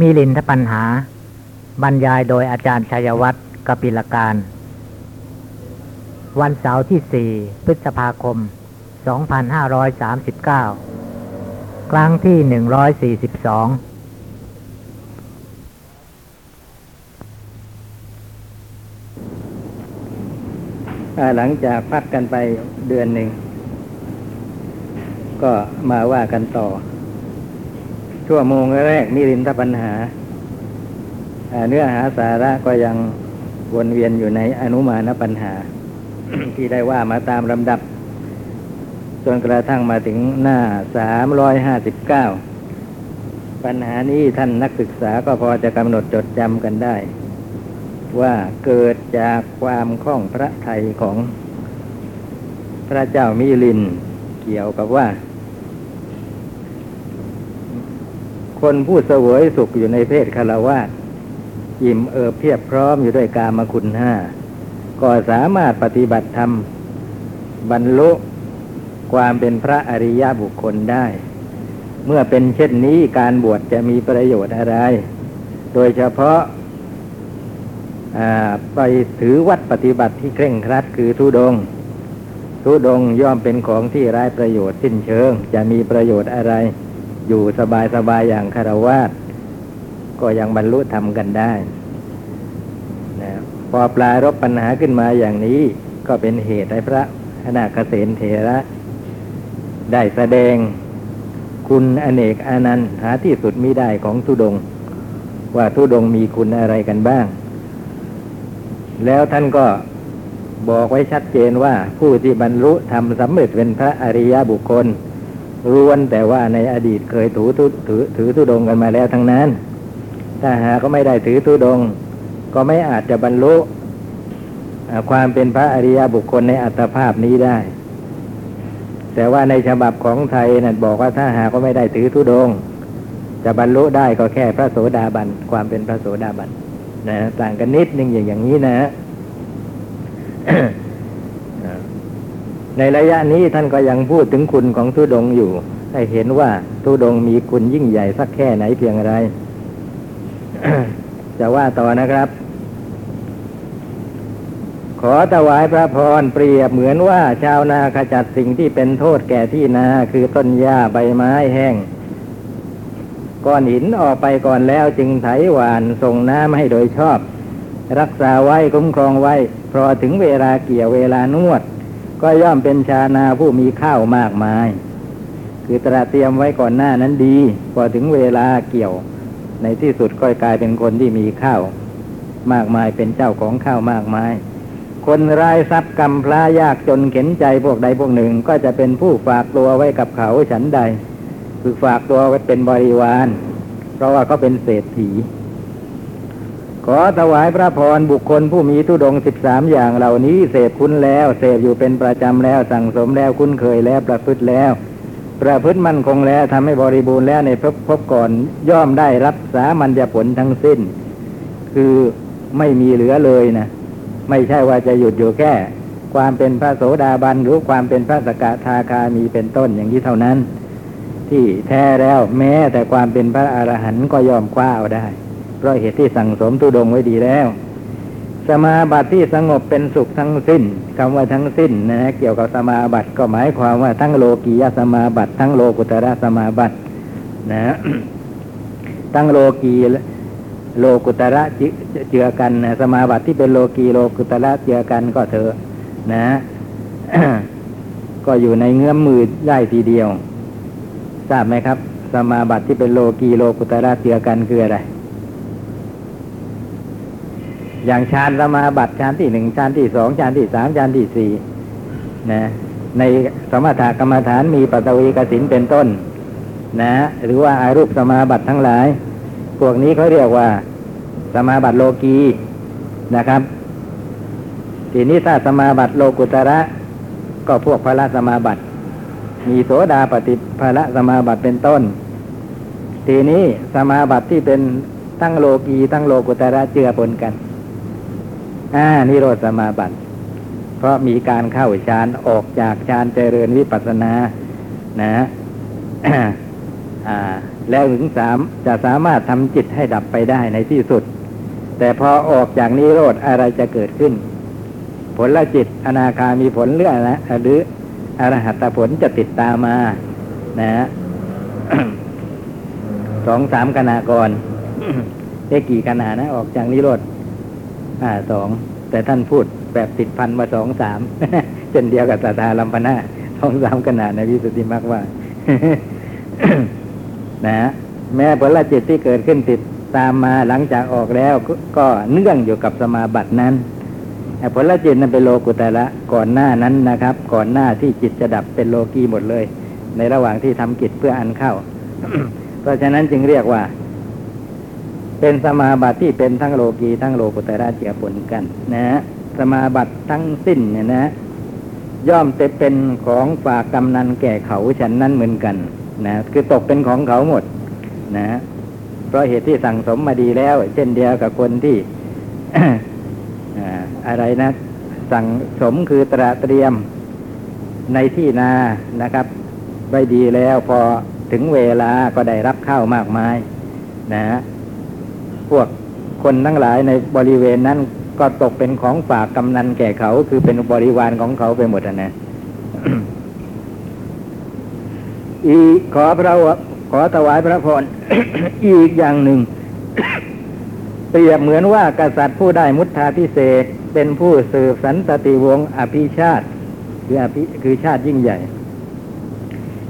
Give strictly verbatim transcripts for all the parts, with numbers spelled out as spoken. มิลินทปัญหาบรรยายโดยอาจารย์ชัยวัฒน์กปิลการวันเสาร์ที่สี่พฤษภาคมสองพันห้าร้อยสามสิบเก้าครั้งที่หนึ่งร้อยสี่สิบสองหลังจากพักกันไปเดือนหนึ่งก็มาว่ากันต่อชั่วโมงแรกมิลินทปัญหาเนื้อหาสาระก็ยังวนเวียนอยู่ในอนุมานปัญหา ที่ได้ว่ามาตามลำดับจนกระทั่งมาถึงหน้าสามร้อยห้าสิบเก้าปัญหานี้ท่านนักศึกษาก็พอจะกำหนดจดจำกันได้ว่าเกิดจากความคล่องพระทัยของพระเจ้ามิลินเกี่ยวกับว่าคนผู้เสวยสุขอยู่ในเพศคฤหัสถ์อิ่มเอิบเพียบพร้อมอยู่ด้วยกามคุณห้าก็สามารถปฏิบัติธรรมบรรลุความเป็นพระอริยบุคคลได้เมื่อเป็นเช่นนี้การบวชจะมีประโยชน์อะไรโดยเฉพาะไปถือวัดปฏิบัติที่เคร่งครัดคือธุดงค์ธุดงค์ย่อมเป็นของที่ไร้ประโยชน์สิ้นเชิงจะมีประโยชน์อะไรอยู่สบายๆอย่างคฤหัสถ์ก็ยังบรรลุธรรมกันได้นะพอปลายรบปัญหาขึ้นมาอย่างนี้ก็เป็นเหตุให้พระอนาคเสนเถระได้แสดงคุณอเนกอานันต์หาที่สุดมิได้ของธุดงค์ว่าธุดงค์มีคุณอะไรกันบ้างแล้วท่านก็บอกไว้ชัดเจนว่าผู้ที่บรรลุธรรมสำเร็จเป็นพระอริยบุคคลล้วนแต่ว่าในอดีตเคยถือธุถือถือธุดงค์กันมาแล้วทั้งนั้นถ้าหาก็ไม่ได้ถือธุดงค์ก็ไม่อาจจะบรรลุความเป็นพระอริยบุคคลในอัตภาพนี้ได้แต่ว่าในฉบับของไทยนั้นบอกว่าถ้าหาก็ไม่ได้ถือธุดงค์จะบรรลุได้ก็แค่พระโสดาบันความเป็นพระโสดาบันนะต่างกันนิดนึงอย่างอย่างนี้นะ ในระยะนี้ท่านก็ยังพูดถึงคุณของธุดงค์อยู่ให้เห็นว่าธุดงค์มีคุณยิ่งใหญ่สักแค่ไหนเพียงไร จะว่าต่อนะครับขอถวายพระพรเปรียบเหมือนว่าชาวนาขจัดสิ่งที่เป็นโทษแก่ที่นาคือต้นหญ้าใบไม้แห้งก้อนหินออกไปก่อนแล้วจึงไถหว่านส่งน้ำให้โดยชอบรักษาไว้คุ้มครองไว้พอถึงเวลาเกี่ยวเวลานวดก็ย่อมเป็นชาวนาผู้มีข้าวมากมายคือตระเตรียมไว้ก่อนหน้านั้นดีพอถึงเวลาเกี่ยวในที่สุดก็กลายเป็นคนที่มีข้าวมากมายเป็นเจ้าของข้าวมากมายคนไร้ทรัพย์กำพร้ายากจนเข็นใจพวกใดพวกหนึ่งก็จะเป็นผู้ฝากตัวไว้กับเขาฉันใดคือฝากตัวไว้เป็นบริวารเพราะว่าเขาเป็นเศรษฐีขอถวายพระพรบุคคลผู้มีธุดงค์สิบสามอย่างเหล่านี้เสพคุ้นแล้วเสพอยู่เป็นประจำแล้วสั่งสมแล้วคุ้นเคยแล้วประพฤติแล้วประพฤติมั่นคงแล้วทำให้บริบูรณ์แล้วในภพภพก่อนย่อมได้รับสามัญญผลทั้งสิ้นคือไม่มีเหลือเลยนะไม่ใช่ว่าจะหยุดอยู่แค่ความเป็นพระโสดาบันหรือความเป็นพระสกทาคามีเป็นต้นอย่างนี้เท่านั้นที่แท้แล้วแม้แต่ความเป็นพระอรหันต์ก็ยอมคว้าเอาได้เพราะเหตุที่สั่งสมธุดงค์ไว้ดีแล้วสมาบัติที่สงบเป็นสุขทั้งสิ้นคำว่าทั้งสิ้นนะเกี่ยวกับสมาบัติก็หมายความว่าทั้งโลกียสมาบัติทั้งโลกุตระสมาบัตินะ ทั้งโลกีโลกุตระเจือกันนะสมาบัติที่เป็นโลกีโลกุตระเจือกันก็เถอะนะ ก็อยู่ในเงื้อมมือได้ทีเดียวทราบไหมครับสมาบัติที่เป็นโลกีโลกุตระเจือกันคืออะไรอย่างฌานสมาบัติฌานที่หนึ่งฌานที่สองฌานที่สามฌานที่สี่นะในสมถกรรมฐานมีปัตตวีกสินเป็นต้นนะหรือว่าอารูปสมาบัติทั้งหลายพวกนี้เขาเรียกว่าสมาบัติโลกีนะครับทีนี้ถ้าสมาบัติโลกุตระก็พวกพละสมาบัติมีโสดาปฏิภาละสมาบัติเป็นต้นทีนี้สมาบัติที่เป็นทั้งโลกีทั้งโลกุตระเจือปนกันอ่านิโรธสมาบัติเพราะมีการเข้าฌานออกจากฌานเจริญวิปัสสนานะ อ่า แล้วถึงสามจะสามารถทำจิตให้ดับไปได้ในที่สุดแต่พอออกจากนิโรธอะไรจะเกิดขึ้นผลละจิตอนาคามีผลเรื่อยละหรืออรหัตผลจะติดตามมานะฮะ สองสามขณะก่อน ได้กี่ขณะนะออกจากนิโรธอ่าสองแต่ท่านพูดแบบติดพันมาสองสาม เช่นเดียวกับสัตตาลัมพนะสองสามขณะในวิสุทธิมรรคว่า นะฮะแม้ผลละจิตที่เกิดขึ้นติดตามมาหลังจากออกแล้วก็เนื่องอยู่กับสมาบัตินั้นผลจิตนั้นเป็นโลกุตระก่อนหน้านั้นนะครับก่อนหน้าที่จิตจะดับเป็นโลกีหมดเลยในระหว่างที่ทำกิจเพื่ออันเข้า เพราะฉะนั้นจึงเรียกว่าเป็นสมาบัติที่เป็นทั้งโลกีทั้งโลกุตระเจือปนกันนะฮะสมาบัติทั้งสิ้นเนี่ยนะย่อมจะเป็นของฝากกำนันแก่เขาฉันนั้นเหมือนกันนะคือตกเป็นของเขาหมดนะฮะเพราะเหตุที่สั่งสมมาดีแล้วเช่นเดียวกับคนที่ อะไรนะสั่งสมคือตระเตรียมในที่นานะครับไว้ดีแล้วพอถึงเวลาก็ได้รับข้าวมากมายนะฮะพวกคนทั้งหลายในบริเวณนั้นก็ตกเป็นของฝากกำนันแก่เขาคือเป็นบริวารของเขาไปหมดนะ อีขอพระขอถวายพระพร อีกอย่างหนึ่ง เปรียบเหมือนว่ากษัตริย์ผู้ได้มุทธาภิเษกเป็นผู้สืบสันตติวงศ์อภิชาติคืออภิคือชาติยิ่งใหญ่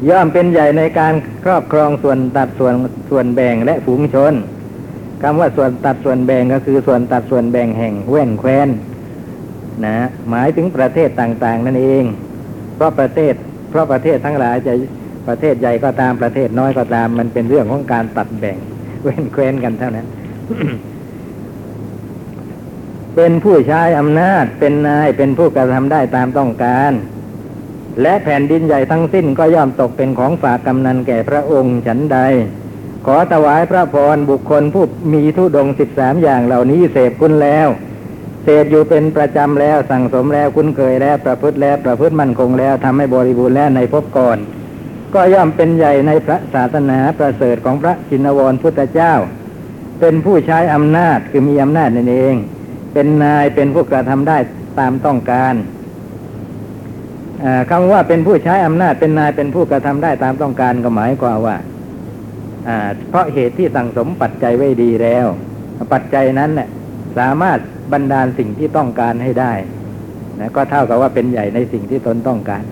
ย่อมเป็นใหญ่ในการครอบครองส่วนตัดส่วนส่วนแบ่งและฝูงชนคำว่าส่วนตัดส่วนแบ่งก็คือส่วนตัดส่วนแบ่งแห่งแว่นแคว้นนะหมายถึงประเทศต่างๆนั่นเองเพราะประเทศเพราะประเทศทั้งหลายจะประเทศใหญ่ก็ตามประเทศน้อยก็ตามมันเป็นเรื่องของการตัดแบ่งแว่นแคว้นกันเท่านั้น เป็นผู้ใช้อำนาจเป็นนายเป็นผู้กระทำได้ตามต้องการและแผ่นดินใหญ่ทั้งสิ้นก็ย่อมตกเป็นของฝากกำนันแก่พระองค์ฉันใดขอถวายพระพรบุคคลผู้มีธุดงค์สิบสามอย่างเหล่านี้เสพคุณแล้วเสพอยู่เป็นประจำแล้วสั่งสมแล้วคุ้นเคยแล้วประพฤติแล้วประพฤติมั่นคงแล้วทำให้บริบูรณ์แล้วในภพก่อนก็ย่อมเป็นใหญ่ในพระศาสนาประเสริฐของพระชินวรพุทธเจ้าเป็นผู้ใช้อำนาจคือมีอำนาจนั่นเองเป็นนายเป็นผู้กระทำได้ตามต้องการคำว่าเป็นผู้ใช้อำนาจเป็นนายเป็นผู้กระทำได้ตามต้องการก็หมายความว่าเพราะเหตุที่สั่งสมปัจจัยไว้ดีแล้วปัจจัยนั้นเนี่ยสามารถบันดาลสิ่งที่ต้องการให้ได้นะก็เท่ากับว่าเป็นใหญ่ในสิ่งที่ตนต้องการ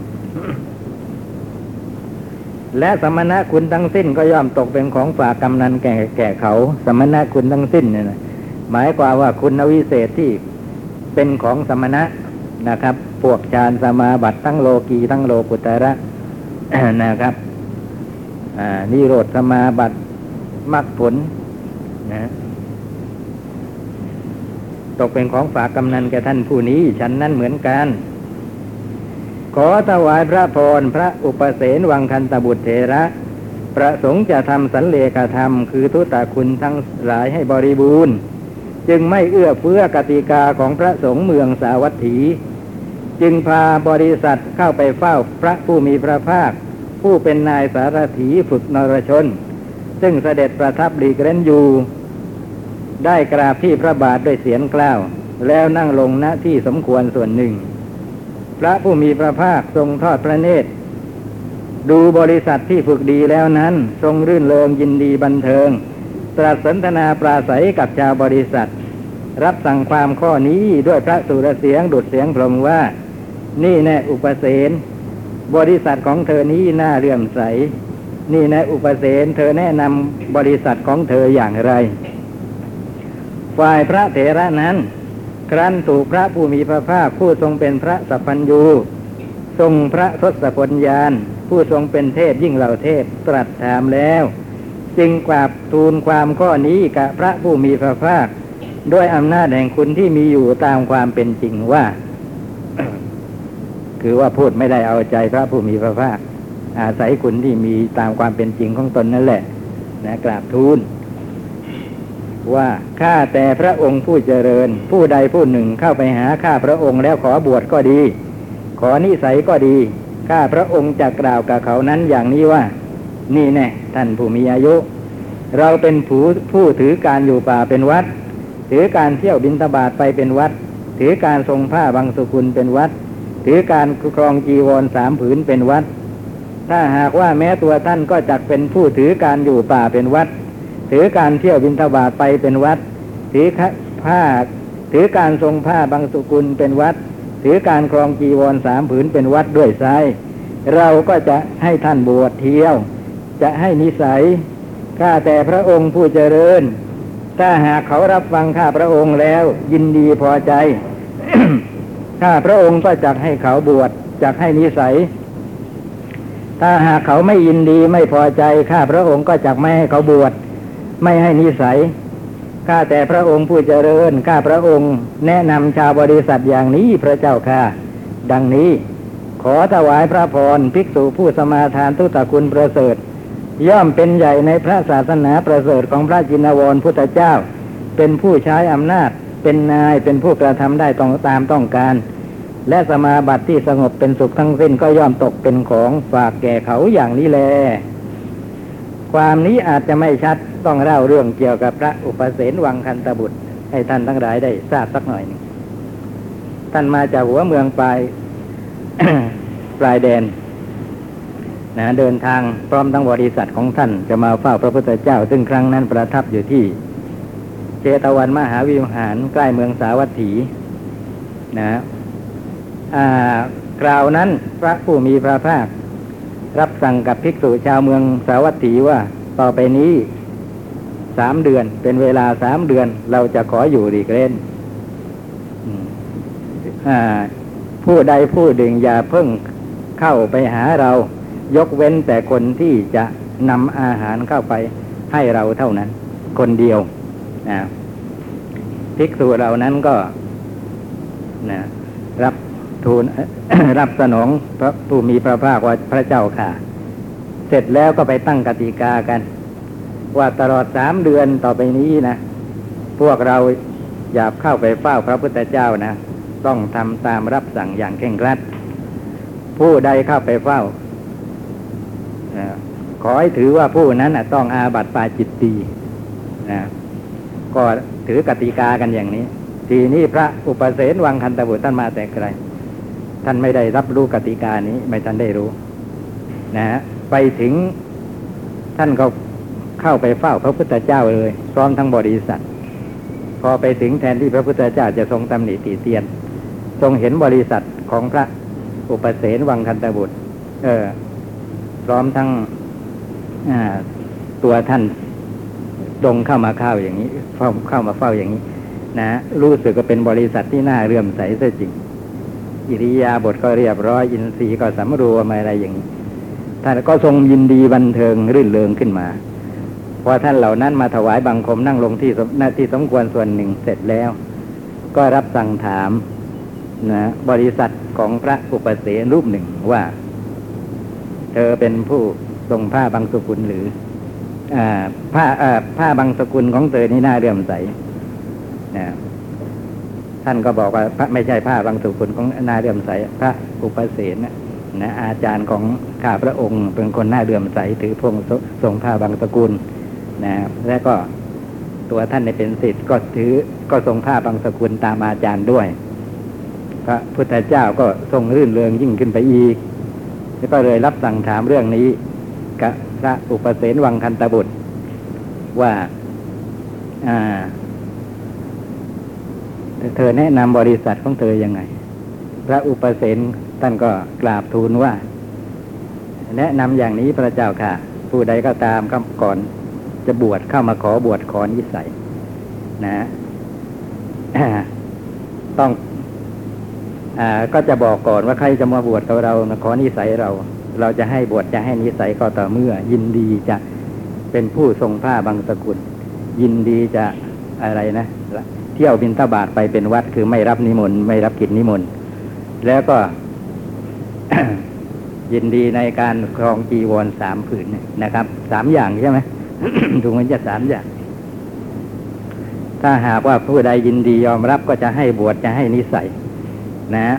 และสมณะคุณทั้งสิ้นก็ย่อมตกเป็นของฝากกำนันแก่แก่เขาสมณะคุณทั้งสิ้นเนี่ยหมายความว่าคุณวิเศษที่เป็นของสมณะนะครับพวกฌานสมาบัติทั้งโลกีทั้งโลกุตระ นะครับนิโรธสมาบัติมรรคผลนะตกเป็นของฝากกำนันแก่ท่านผู้นี้ฉันนั้นเหมือนกันขอถวายพระพรพระอุปเสนวังคันตบุตรเถระประสงค์จะทำสันเลขธรรมคือทุตคุณทั้งหลายให้บริบูรณ์จึงไม่เอื้อเฟื้อกติกาของพระสงฆ์เมืองสาวัตถีจึงพาบริษัทเข้าไปเฝ้าพระผู้มีพระภาคผู้เป็นนายสารถีฝึกนรชนซึ่งเสด็จประทับหลีกเร้นอยู่ได้กราบที่พระบาทด้วยเสียงกล้าวแล้วนั่งลงณที่สมควรส่วนหนึ่งพระผู้มีพระภาคทรงทอดพระเนตรดูบริษัทที่ฝึกดีแล้วนั้นทรงรื่นเริงยินดีบันเทิงตรัสสนทนาปราศัยกับชาวบริษัทรับสั่งความข้อนี้ด้วยพระสุรเสียงดุจเสียงพรหมว่านี่แน่อุปเสนบริษัทของเธอนี้น่าเลื่อมใสนี่แน่อุปเสนเธอแนะนำบริษัทของเธออย่างไรฝ่ายพระเถระนั้นครั้นถูกพระผู้มีพระภาคผู้ทรงเป็นพระสัพพัญญูทรงพระทศพลญาณผู้ทรงเป็นเทพยิ่งเหล่าเทพตรัสถามแล้วจึงกราบทูลความข้อนี้กับพระผู้มีพระภาคด้วยอำนาจแห่งคุณที่มีอยู่ตามความเป็นจริงว่า คือว่าพูดไม่ได้เอาใจพระผู้มีพระภาคอาศัยคุณที่มีตามความเป็นจริงของตนนั่นแหละนะกราบทูลว่าข้าแต่พระองค์ผู้เจริญผู้ใดผู้หนึ่งเข้าไปหาข้าพระองค์แล้วขอบวชก็ดีขอนิสัยก็ดีข้าพระองค์จะกล่าวกับเขานั้นอย่างนี้ว่า นี่แน่ท่านผู้มีอายุเราเป็นผู้ผู้ถือการอยู่ป่าเป็นวัดถือการเที่ยวบิณฑบาตไปเป็นวัดถือการทรงผ้าบังสุกุลเป็นวัดถือการครองจีวรสามผืนเป็นวัดถ้าหากว่าแม้ตัวท่านก็จักเป็นผู้ถือการอยู่ป่าเป็นวัดถือการเที่ยวบิณฑบาตไปเป็นวัดถือผ้าถือการทรงผ้าบังสุกุลเป็นวัดถือการครองจีวรสามผืนเป็นวัดด้วยไซเราก็จะให้ท่านบวชเที่ยวจะให้นิสัยข้าแต่พระองค์ผู้เจริญถ้าหากเขารับฟังข้าพระองค์แล้วยินดีพอใจ ข้าพระองค์ก็จักให้เขาบวชจักให้นิสัยถ้าหากเขาไม่ยินดีไม่พอใจข้าพระองค์ก็จักไม่ให้เขาบวชไม่ให้นิสัยข้าแต่พระองค์ผู้เจริญข้าพระองค์แนะนำชาวบริษัทอย่างนี้พระเจ้าค่ะดังนี้ขอถวายพระพรภิกษุผู้สมาทานทุตคุณประเสริฐย่อมเป็นใหญ่ในพระศาสนาประเสริฐของพระจินวรพุทธเจ้าเป็นผู้ใช้อำนาจเป็นนายเป็นผู้กระทำได้ตรงตามต้องการและสมาบัติที่สงบเป็นสุขทั้งสิ้นก็ย่อมตกเป็นของฝากแก่เขาอย่างนี้แลความนี้อาจจะไม่ชัดต้องเล่าเรื่องเกี่ยวกับพระอุปเสนวังคันตบุตรให้ท่านทั้งหลายได้ทราบสักหน่อยนึงท่านมาจากหัวเมืองปลาย ปลายแดนนะเดินทางพร้อมทั้งบริษัทของท่านจะมาเฝ้าพระพุทธเจ้าซึ่งครั้งนั้นประทับอยู่ที่เชตวันมหาวิหารใกล้เมืองสาวัตถีนะอ่ากล่าวนั้นพระผู้มีพระภาครับสั่งกับภิกษุชาวเมืองสาวัตถีว่าต่อไปนี้สามเดือนเป็นเวลาสามเดือนเราจะขออยู่หลีกเล่นผู้ใดผู้หนึ่งอย่าเพิ่งเข้าไปหาเรายกเว้นแต่คนที่จะนำอาหารเข้าไปให้เราเท่านั้นคนเดียวนะภิกษุเหล่านั้นก็นะรับทูล รับสนองพระผู้มีพระภาคว่าพระเจ้าค่ะเสร็จแล้วก็ไปตั้งกติกากันว่าตลอดสามเดือนต่อไปนี้นะพวกเราอย่าเข้าไปเฝ้าพระพุทธเจ้านะต้องทำตามรับสั่งอย่างเคร่งครัดผู้ใดเข้าไปเฝ้าขอให้ถือว่าผู้นั้นนะต้องอาบัติปาจิตตีนะก็ถือกติกากันอย่างนี้ทีนี้พระอุปเสนวังคันตบุตรท่านมาแต่ไกลท่านไม่ได้รับรู้กติกานี้ไม่ท่านได้รู้นะไปถึงท่านก็เข้าไปเฝ้าพระพุทธเจ้าเลยพร้อมทั้งบริษัทพอไปถึงแทนที่พระพุทธเจ้าจะทรงตำหนิติเตียนทรงเห็นบริษัทของพระอุปเสนวังคันตบุตรเออพร้อมทั้งตัวท่านตรงเข้ามาเข้าอย่างนี้เข้ามาเฝ้าอย่างนี้นะรู้สึกก็เป็นบริษัทที่น่าเลื่อมใสเสียจริงอิริยาบถก็เรียบร้อยอินทรีย์ก็สำรวมอะไรอย่างนี้ท่านก็ทรงยินดีบันเทิงรื่นเริงขึ้นมาพอท่านเหล่านั้นมาถวายบังคมนั่งลงที่หน้าที่สมควรส่วนหนึ่งเสร็จแล้วก็รับสั่งถามนะบริษัทของพระอุปเสนรูปหนึ่งว่าเธอเป็นผู้ทรงผ้าบางสกุลหรืออ่าผ้าอ่าผ้าบางสกุลของเธอนี่น่าเลื่อมใสนะท่านก็บอกว่าไม่ใช่ผ้าบางสกุลของน่าเลื่อมใสพระอุปเสนนะนะอาจารย์ของข้าพระองค์เป็นคนน่าเลื่อมใสถือพงทรงผ้าบางสกุลนะและก็ตัวท่านในเป็นศิษย์ก็ถือก็ทรงผ้าบางสกุลตามอาจารย์ด้วยพระพุทธเจ้าก็ทรงรื่นเริงยิ่งขึ้นไปอีกแล้วก็เลยรับสั่งถามเรื่องนี้กับพระอุปเสนวังคันตบุตรว่าอ่าเธอแนะนำบริษัทของเธอยังไงพระอุปเสนท่านก็กราบทูลว่าแนะนำอย่างนี้พระเจ้าค่ะผู้ใดก็ตามก่อนจะบวชเข้ามาขอบวชขอนิสัยนะต้องอ่าก็จะบอกก่อนว่าใครจะมาบวชกับเราขอนิสัยเราเราจะให้บวชจะให้นิสัยก็ต่อเมื่อยินดีจะเป็นผู้ทรงผ้าบางสกุลยินดีจะอะไรนะเที่ยวบิณฑบาตไปเป็นวัดคือไม่รับนิมนต์ไม่รับกิจนิมนต์แล้วก็ ยินดีในการครองจีวรสามผืนนะครับสามอย่างใช่ไหม ถูกมันจะสามอย่างถ้าหากว่าผู้ใดยินดียอมรับก็จะให้บวชจะให้นิสัยนะ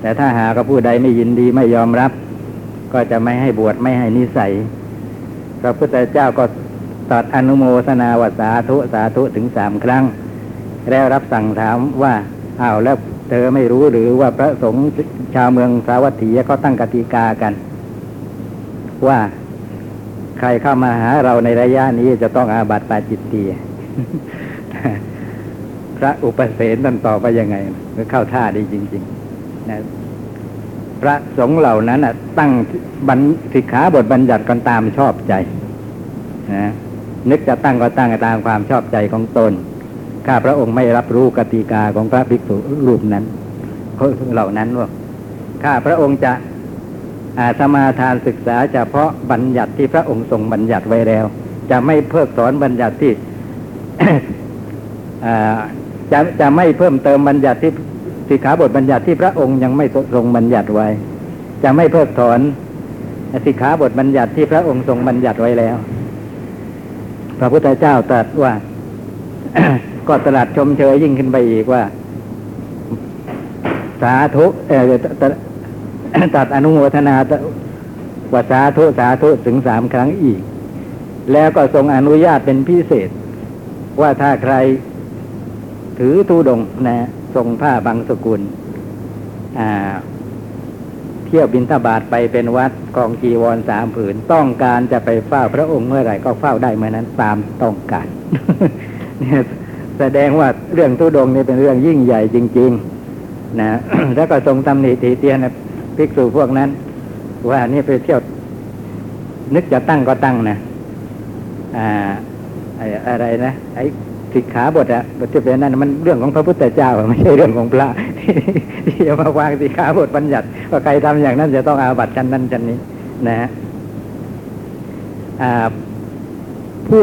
แต่ถ้าหากผู้ใดไม่ยินดีไม่ยอมรับก็จะไม่ให้บวชไม่ให้นิสัย พระพุทธเจ้าก็ตรัสอนุโมทนาว่าสาธุสาธุถึงสามครั้งแล้วรับสั่งถามว่าอ้าวแล้วเธอไม่รู้หรือว่าพระสงฆ์ชาวเมืองสาวัตถีเขาตั้งกติกากันว่าใครเข้ามาหาเราในระยะนี้จะต้องอาบัติปาจิตตีย์ พระอุปเสนท่านตอบว่ายังไงก็เข้าท่าดีจริงๆนะพระสงฆ์เหล่านั้นน่ะตั้งบัญสิกขาบทบัญญัติกันตามชอบใจนะนึกจะตั้งก็ตั้งตามความชอบใจของตนข้าพระองค์ไม่รับรู้กติกาของพระภิกษุรูปนั้นเหล่านั้นว่าข้าพระองค์จะอาสมาทานศึกษาเฉพาะบัญญัติที่พระองค์ทรงบัญญัติไว้แล้วจะไม่เพิกถอนบัญญัติที่ จะจะไม่เพิ่มเติมบัญญัติที่สิกขาบทบัญญัติที่พระองค์ยังไม่ทรงบัญญัติไว้จะไม่เพิกถอนสิกขาบทบัญญัติที่พระองค์ทรงบัญญัติไว้แล้วพระพุทธเจ้าตรัสว่า ก็ตรัสชมเชยยิ่งขึ้นไปอีกว่าสาธุเอ่อตัดอนุโมทนาว่าสาธุสาธุถึงสามครั้งอีกแล้วก็ทรงอนุญาตเป็นพิเศษว่าถ้าใครถือธุดงค์นะทรงผ้าบางสกุลเที่ยวบิณฑบาตไปเป็นวัดกองจีวรสามผืนต้องการจะไปเฝ้าพระองค์เมื่อไหร่ก็เฝ้าได้เมื่อนั้นตามต้องการ แสดงว่าเรื่องธุดงค์นี่เป็นเรื่องยิ่งใหญ่จริงๆนะ แล้วก็ทรงตำหนิติเตียนภิกษุพวกนั้นว่านี่ไปเที่ยวนึกจะตั้งก็ตั้งนะอ่าไอ้อะไรนะไอ้สิกขาบทอะบทที่เป็นนั้นมันเรื่องของพระพุทธเจ้าไม่ใช่เรื่องของพระที่จะมาวางสิกขาบทบัญญัติว่าใครทำอย่างนั้นจะต้องอาบัติกันนั้นกันนี้นะฮะอ่าผู้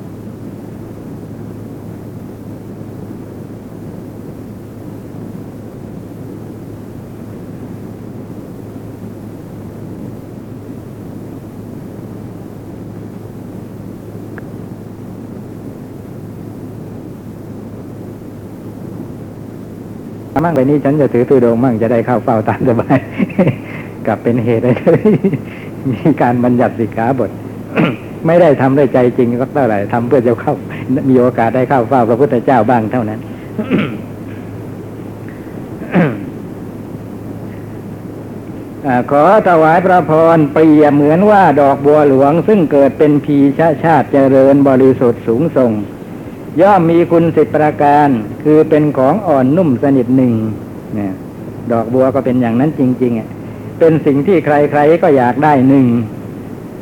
มั่งไปนี้ฉันจะถือธุดงค์มั่งจะได้เข้าเฝ้าตามสบายกลับเป็นเหตุเลยมีการบัญญัติสิกขาบท ไม่ได้ทำด้วยใจจริงก็เท่าไหร่ทำเพื่อจะเข้ามีโอกาสได้เข้าเฝ้าพระพุทธเจ้าบ้างเท่านั้น ขอถวายพระพรเปรียบเหมือนว่าดอกบัวหลวงซึ่งเกิดเป็นพีชชาติเจริญบริสุทธิ์สูงส่งย่อมมีคุณสิบประการคือเป็นของอ่อนนุ่มสนิทหนึ่งเนี่ยดอกบัวก็เป็นอย่างนั้นจริงๆอ่ะเป็นสิ่งที่ใครๆก็อยากได้หนึ่ง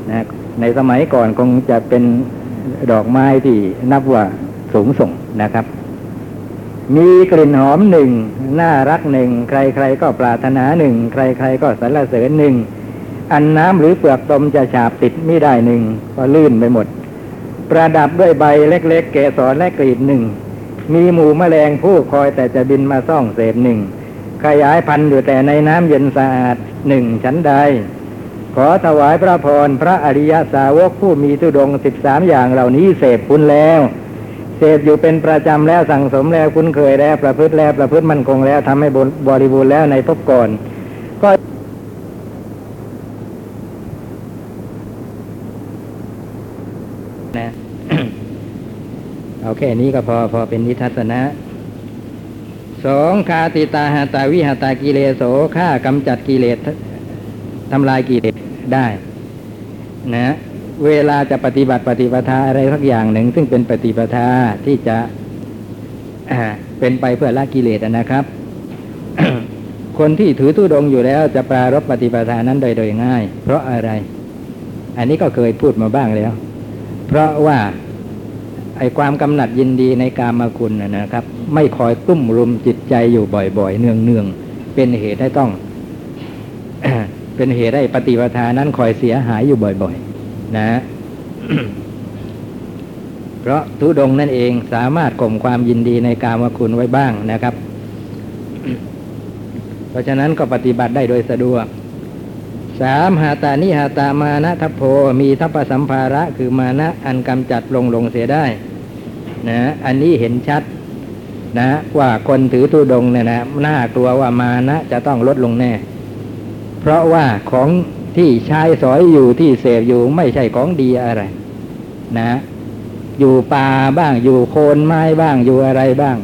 นะในสมัยก่อนคงจะเป็นดอกไม้ที่นับว่าสูงส่งนะครับมีกลิ่นหอมหนึ่งน่ารักหนึ่งใครๆก็ปรารถนาหนึ่งใครๆก็สรรเสริญหนึ่งอันน้ำหรือเปลือกตมจะฉาบติดไม่ได้หนึ่งก็ลื่นไปหมดประดับด้วยใบเล็กๆเกสรและกลีบหนึ่งมีหมู่แมลงผู้คอยแต่จะบินมาซ่องเสพหนึ่งขยายพันธุ์อยู่แต่ในน้ำเย็นสะอาดหนึ่งชั้นใดขอถวายพระพรพระอริยสาวกผู้มีธุดงค์สิบสามอย่างเหล่านี้เสพคุณแล้วเสพอยู่เป็นประจำแล้วสั่งสมแล้วคุ้นเคยแล้วประพฤติแล้วประพฤติมั่นคงแล้วทำให้บริบูรณ์แล้วในภพก่อนก็เอาแค่นี้ก็พอพอเป็นนิทัศนะสองคาติตาหาตาวิหาตากิเลโสฆ่ากำจัดกิเลสทำลายกิเลสได้นะเวลาจะปฏิบัติปฏิปทาอะไรสักอย่างหนึ่งซึ่งเป็นปฏิปทาที่จะเป็นไปเพื่อละกิเลสนะครับ คนที่ถือธุดงค์อยู่แล้วจะปรารภปฏิปทานั้นโดยโดยง่ายเพราะอะไรอันนี้ก็เคยพูดมาบ้างแล้วเพราะว่าไอ้ความกำหนัดยินดีในกามคุณนะครับไม่คอยตุ้มรุมจิตใจอยู่บ่อยๆเนืองๆเป็นเหตุให้ต้อง เป็นเหตุให้ปฏิปทานั้นคอยเสียหายอยู่บ่อยๆนะ เพราะธุดงค์นั่นเองสามารถข่มความยินดีในกามคุณไว้บ้างนะครับ เพราะฉะนั้นก็ปฏิบัติได้โดยสะดวกสามหาตานิหาตามานะทัพโพมีทัพพสัมภาระคือมานะอันกำจัดลงลงเสียได้นะอันนี้เห็นชัดนะว่าคนถือธุดงค์เนี่ยนะน่ากลัวว่ามานะจะต้องลดลงแน่เพราะว่าของที่ใช้สอยอยู่ที่เสพอยู่ไม่ใช่ของดีอะไร นะอยู่ป่าบ้างอยู่โคนไม้บ้างอยู่อะไรบ้าง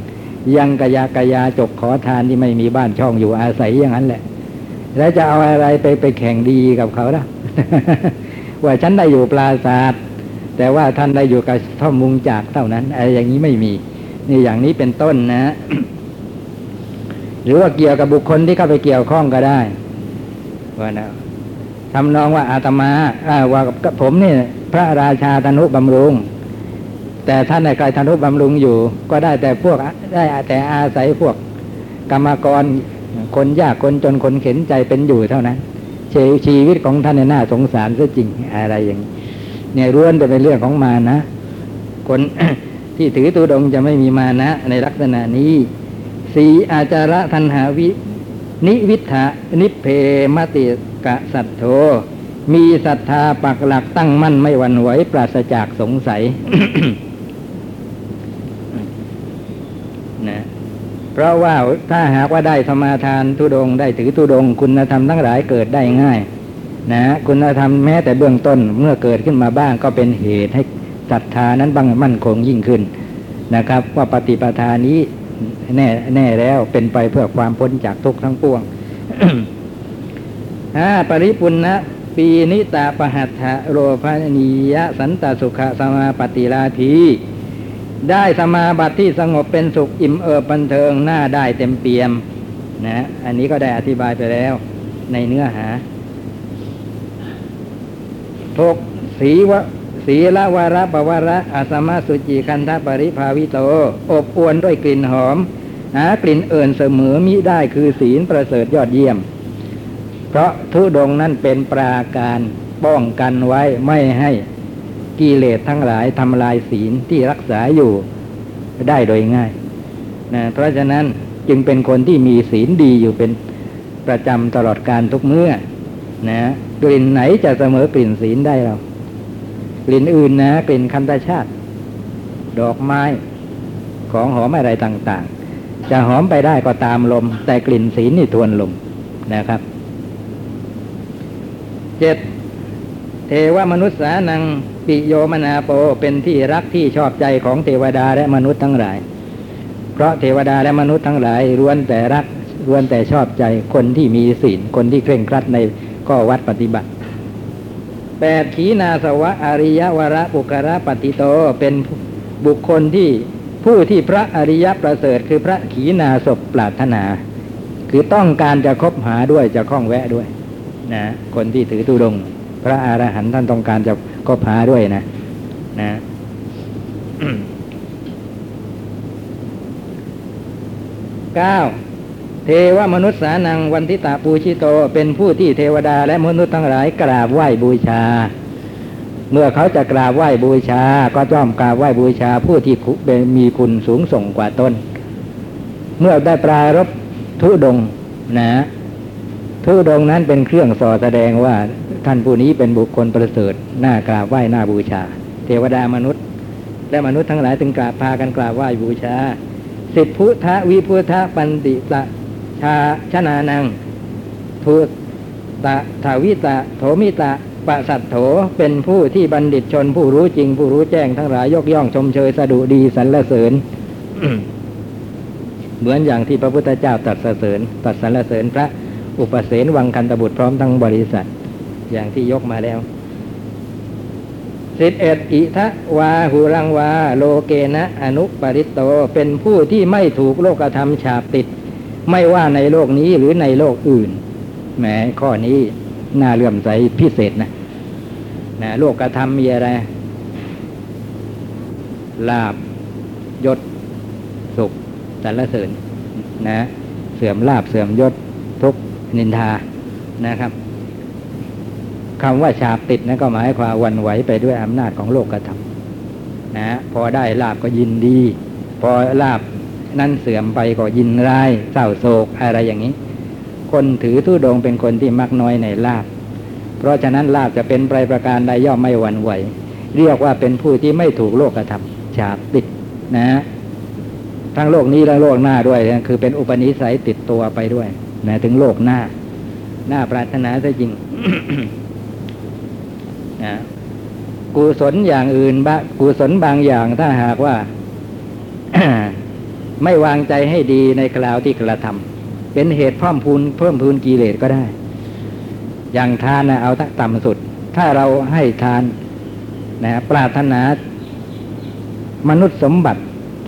ยังกะยากะยาจกขอทานที่ไม่มีบ้านช่องอยู่อาศัยอย่างนั้นแหละแล้วจะเอาอะไรไปไปแข่งดีกับเขาล่ะ ว่าฉันได้อยู่ปราสาทแต่ว่าท่านได้อยู่กับท่อมุงจากเท่านั้นอะไรอย่างนี้ไม่มีนี่อย่างนี้เป็นต้นนะ หรือว่าเกี่ยวกับบุคคลที่เข้าไปเกี่ยวข้องก็ได้ว่านะทำนองว่าอาตมาว่ากับผมนี่พระราชาธนุบำรุงแต่ท่านในกายธนุบำรุงอยู่ก็ได้แต่พวกได้แต่อาศัยพวกกรรมกรคนยากคนจนคนเข็นใจเป็นอยู่เท่านั้นชีวิตของท่านในน่าสงสารซะจริงอะไรอย่างนี้เนี่ยล้วนแต่เป็นเรื่องของมานะคน ที่ถือตุดงจะไม่มีมานะในลักษณะนี้สีอาจาระทันหาวินิวิทธะนิเพมติกะสัทโธมีศรัทธาปักหลักตั้งมั่นไม่หวั่นไหวปราศจากสงสัย นะเพราะว่าถ้าหากว่าได้สมาทานธุดงค์ได้ถือธุดงค์คุณธรรมทั้งหลายเกิดได้ง่ายนะคุณธรรมแม้แต่เบื้องต้นเมื่อเกิดขึ้นมาบ้างก็เป็นเหตุให้ศรัทธานั้นบังมั่นคงยิ่งขึ้นนะครับว่าปฏิปทานี้แน่แน่แล้วเป็นไปเพื่อความพ้นจากทุกข์ทั้งปวง ห้าปริปุณณปีนิตาปหัตถะโลภานิยะสันตสุขะสมาปฏิลาทีได้สมาบัติที่สงบเป็นสุขอิ่มเอิบบันเทิงหน้าได้เต็มเปี่ยมนะอันนี้ก็ได้อธิบายไปแล้วในเนื้อหาหกสีวะสีละวาระปวาระอาสมาสุจิคันธปริภาวิโตอบอวนด้วยกลิ่นหอมหากลิ่นเอิ่นเสมอมิได้คือศีลประเสริฐยอดเยี่ยมเพราะธุดงค์นั้นเป็นปราการป้องกันไว้ไม่ให้กิเลสทั้งหลายทำลายศีลที่รักษาอยู่ได้โดยง่ายนะเพราะฉะนั้นจึงเป็นคนที่มีศีลดีอยู่เป็นประจำตลอดกาลทุกเมื่อนะกลิ่นไหนจะเสมอกลิ่นศีลได้เรากลิ่นอื่นนะกลิ่นคันธชาติดอกไม้ของหอมอะไรต่างๆจะหอมไปได้ก็ตามลมแต่กลิ่นศีลนี่ทวนลมนะครับเจ็ดเทวมนุษย์สานังปิโยมนาโปเป็นที่รักที่ชอบใจของเทวดาและมนุษย์ทั้งหลายเพราะเทวดาและมนุษย์ทั้งหลายล้วนแต่รักล้วนแต่ชอบใจคนที่มีศีลคนที่เคร่งครัดในข้อวัดปฏิบัติแปดขีณาสวะอริยวระปุคระปฏิโตเป็นบุคคลที่ผู้ที่พระอริยประเสริฐคือพระขีณาสพปรารถนาคือต้องการจะคบหาด้วยจะข้องแวะด้วยนะคนที่ถือธุดงค์พระอรหันต์ท่านต้องการจะก็พาด้วยนะนะ เก้า เทวมนุษย์สานังวันทิตาปูชิโตเป็นผู้ที่เทวดาและมนุษย์ทั้งหลายกราบไหว้บูชาเมื่อเขาจะกราบไหว้บูชาก็ย่อมกราบไหว้บูชาผู้ที่มีคุณสูงส่งกว่าตนเมื่อได้ปรารภธุดงค์นะธุดงค์นั้นเป็นเครื่องส่อแสดงว่าท่านผู้นี้เป็นบุคคลประเสริฐน่ากราบไหว้น่าบูชาเทวดามนุษย์และมนุษย์ทั้งหลายจึงกราบพากันกราบไหว้บูชาสิทธุทะวิพุทธะปันติตะชาชนานังทุตะทวิตะโถมิตะปะสัตโถเป็นผู้ที่บัณฑิตชนผู้รู้จริงผู้รู้แจ้งทั้งหลายยกย่องชมเชยสดุดีสรรเสริญ เหมือนอย่างที่พระพุทธเจ้าตรัสเสริญตรัสสรรเสริญพระอุปเสนวังคันตบุตรพร้อมทั้งบริษัทอย่างที่ยกมาแล้วสิทธิเอตอิทะวาหูรังวาโลเกนะอนุปริตโตเป็นผู้ที่ไม่ถูกโลกธรรมฉาบติดไม่ว่าในโลกนี้หรือในโลกอื่นแหมข้อนี้น่าเลื่อมใสพิเศษนะนะโลกธรรมมีอะไรลาภยศสุขสรรเสริญนะเสื่อมลาภเสื่อมยศทุกข์นินทานะครับคำว่าฉาบติดนะก็หมายความวันไหวไปด้วยอำนาจของโลกธรรมนะพอได้ลาภก็ยินดีพอลาภนั้นเสื่อมไปก็ยินร้ายเศร้าโศกอะไรอย่างนี้คนถือธุดงค์เป็นคนที่มักน้อยในลาภเพราะฉะนั้นลาภจะเป็นไปประการใดย่อมไม่หวั่นไหวเรียกว่าเป็นผู้ที่ไม่ถูกโลกธรรมฉาบติดนะทั้งโลกนี้และโลกหน้าด้วยนะคือเป็นอุปนิสัยติดตัวไปด้วยนะถึงโลกหน้าหน้าปรารถนาซะจริง กุศลอย่างอื่นบะกุศลบางอย่างถ้าหากว่า ไม่วางใจให้ดีในคราวที่กระทำเป็นเหตุพร่อมพูนเพิ่มพูนกิเลสก็ได้อย่างทานนะเอาต่ำสุดถ้าเราให้ทานนะปรารถนามนุษย์สมบัติ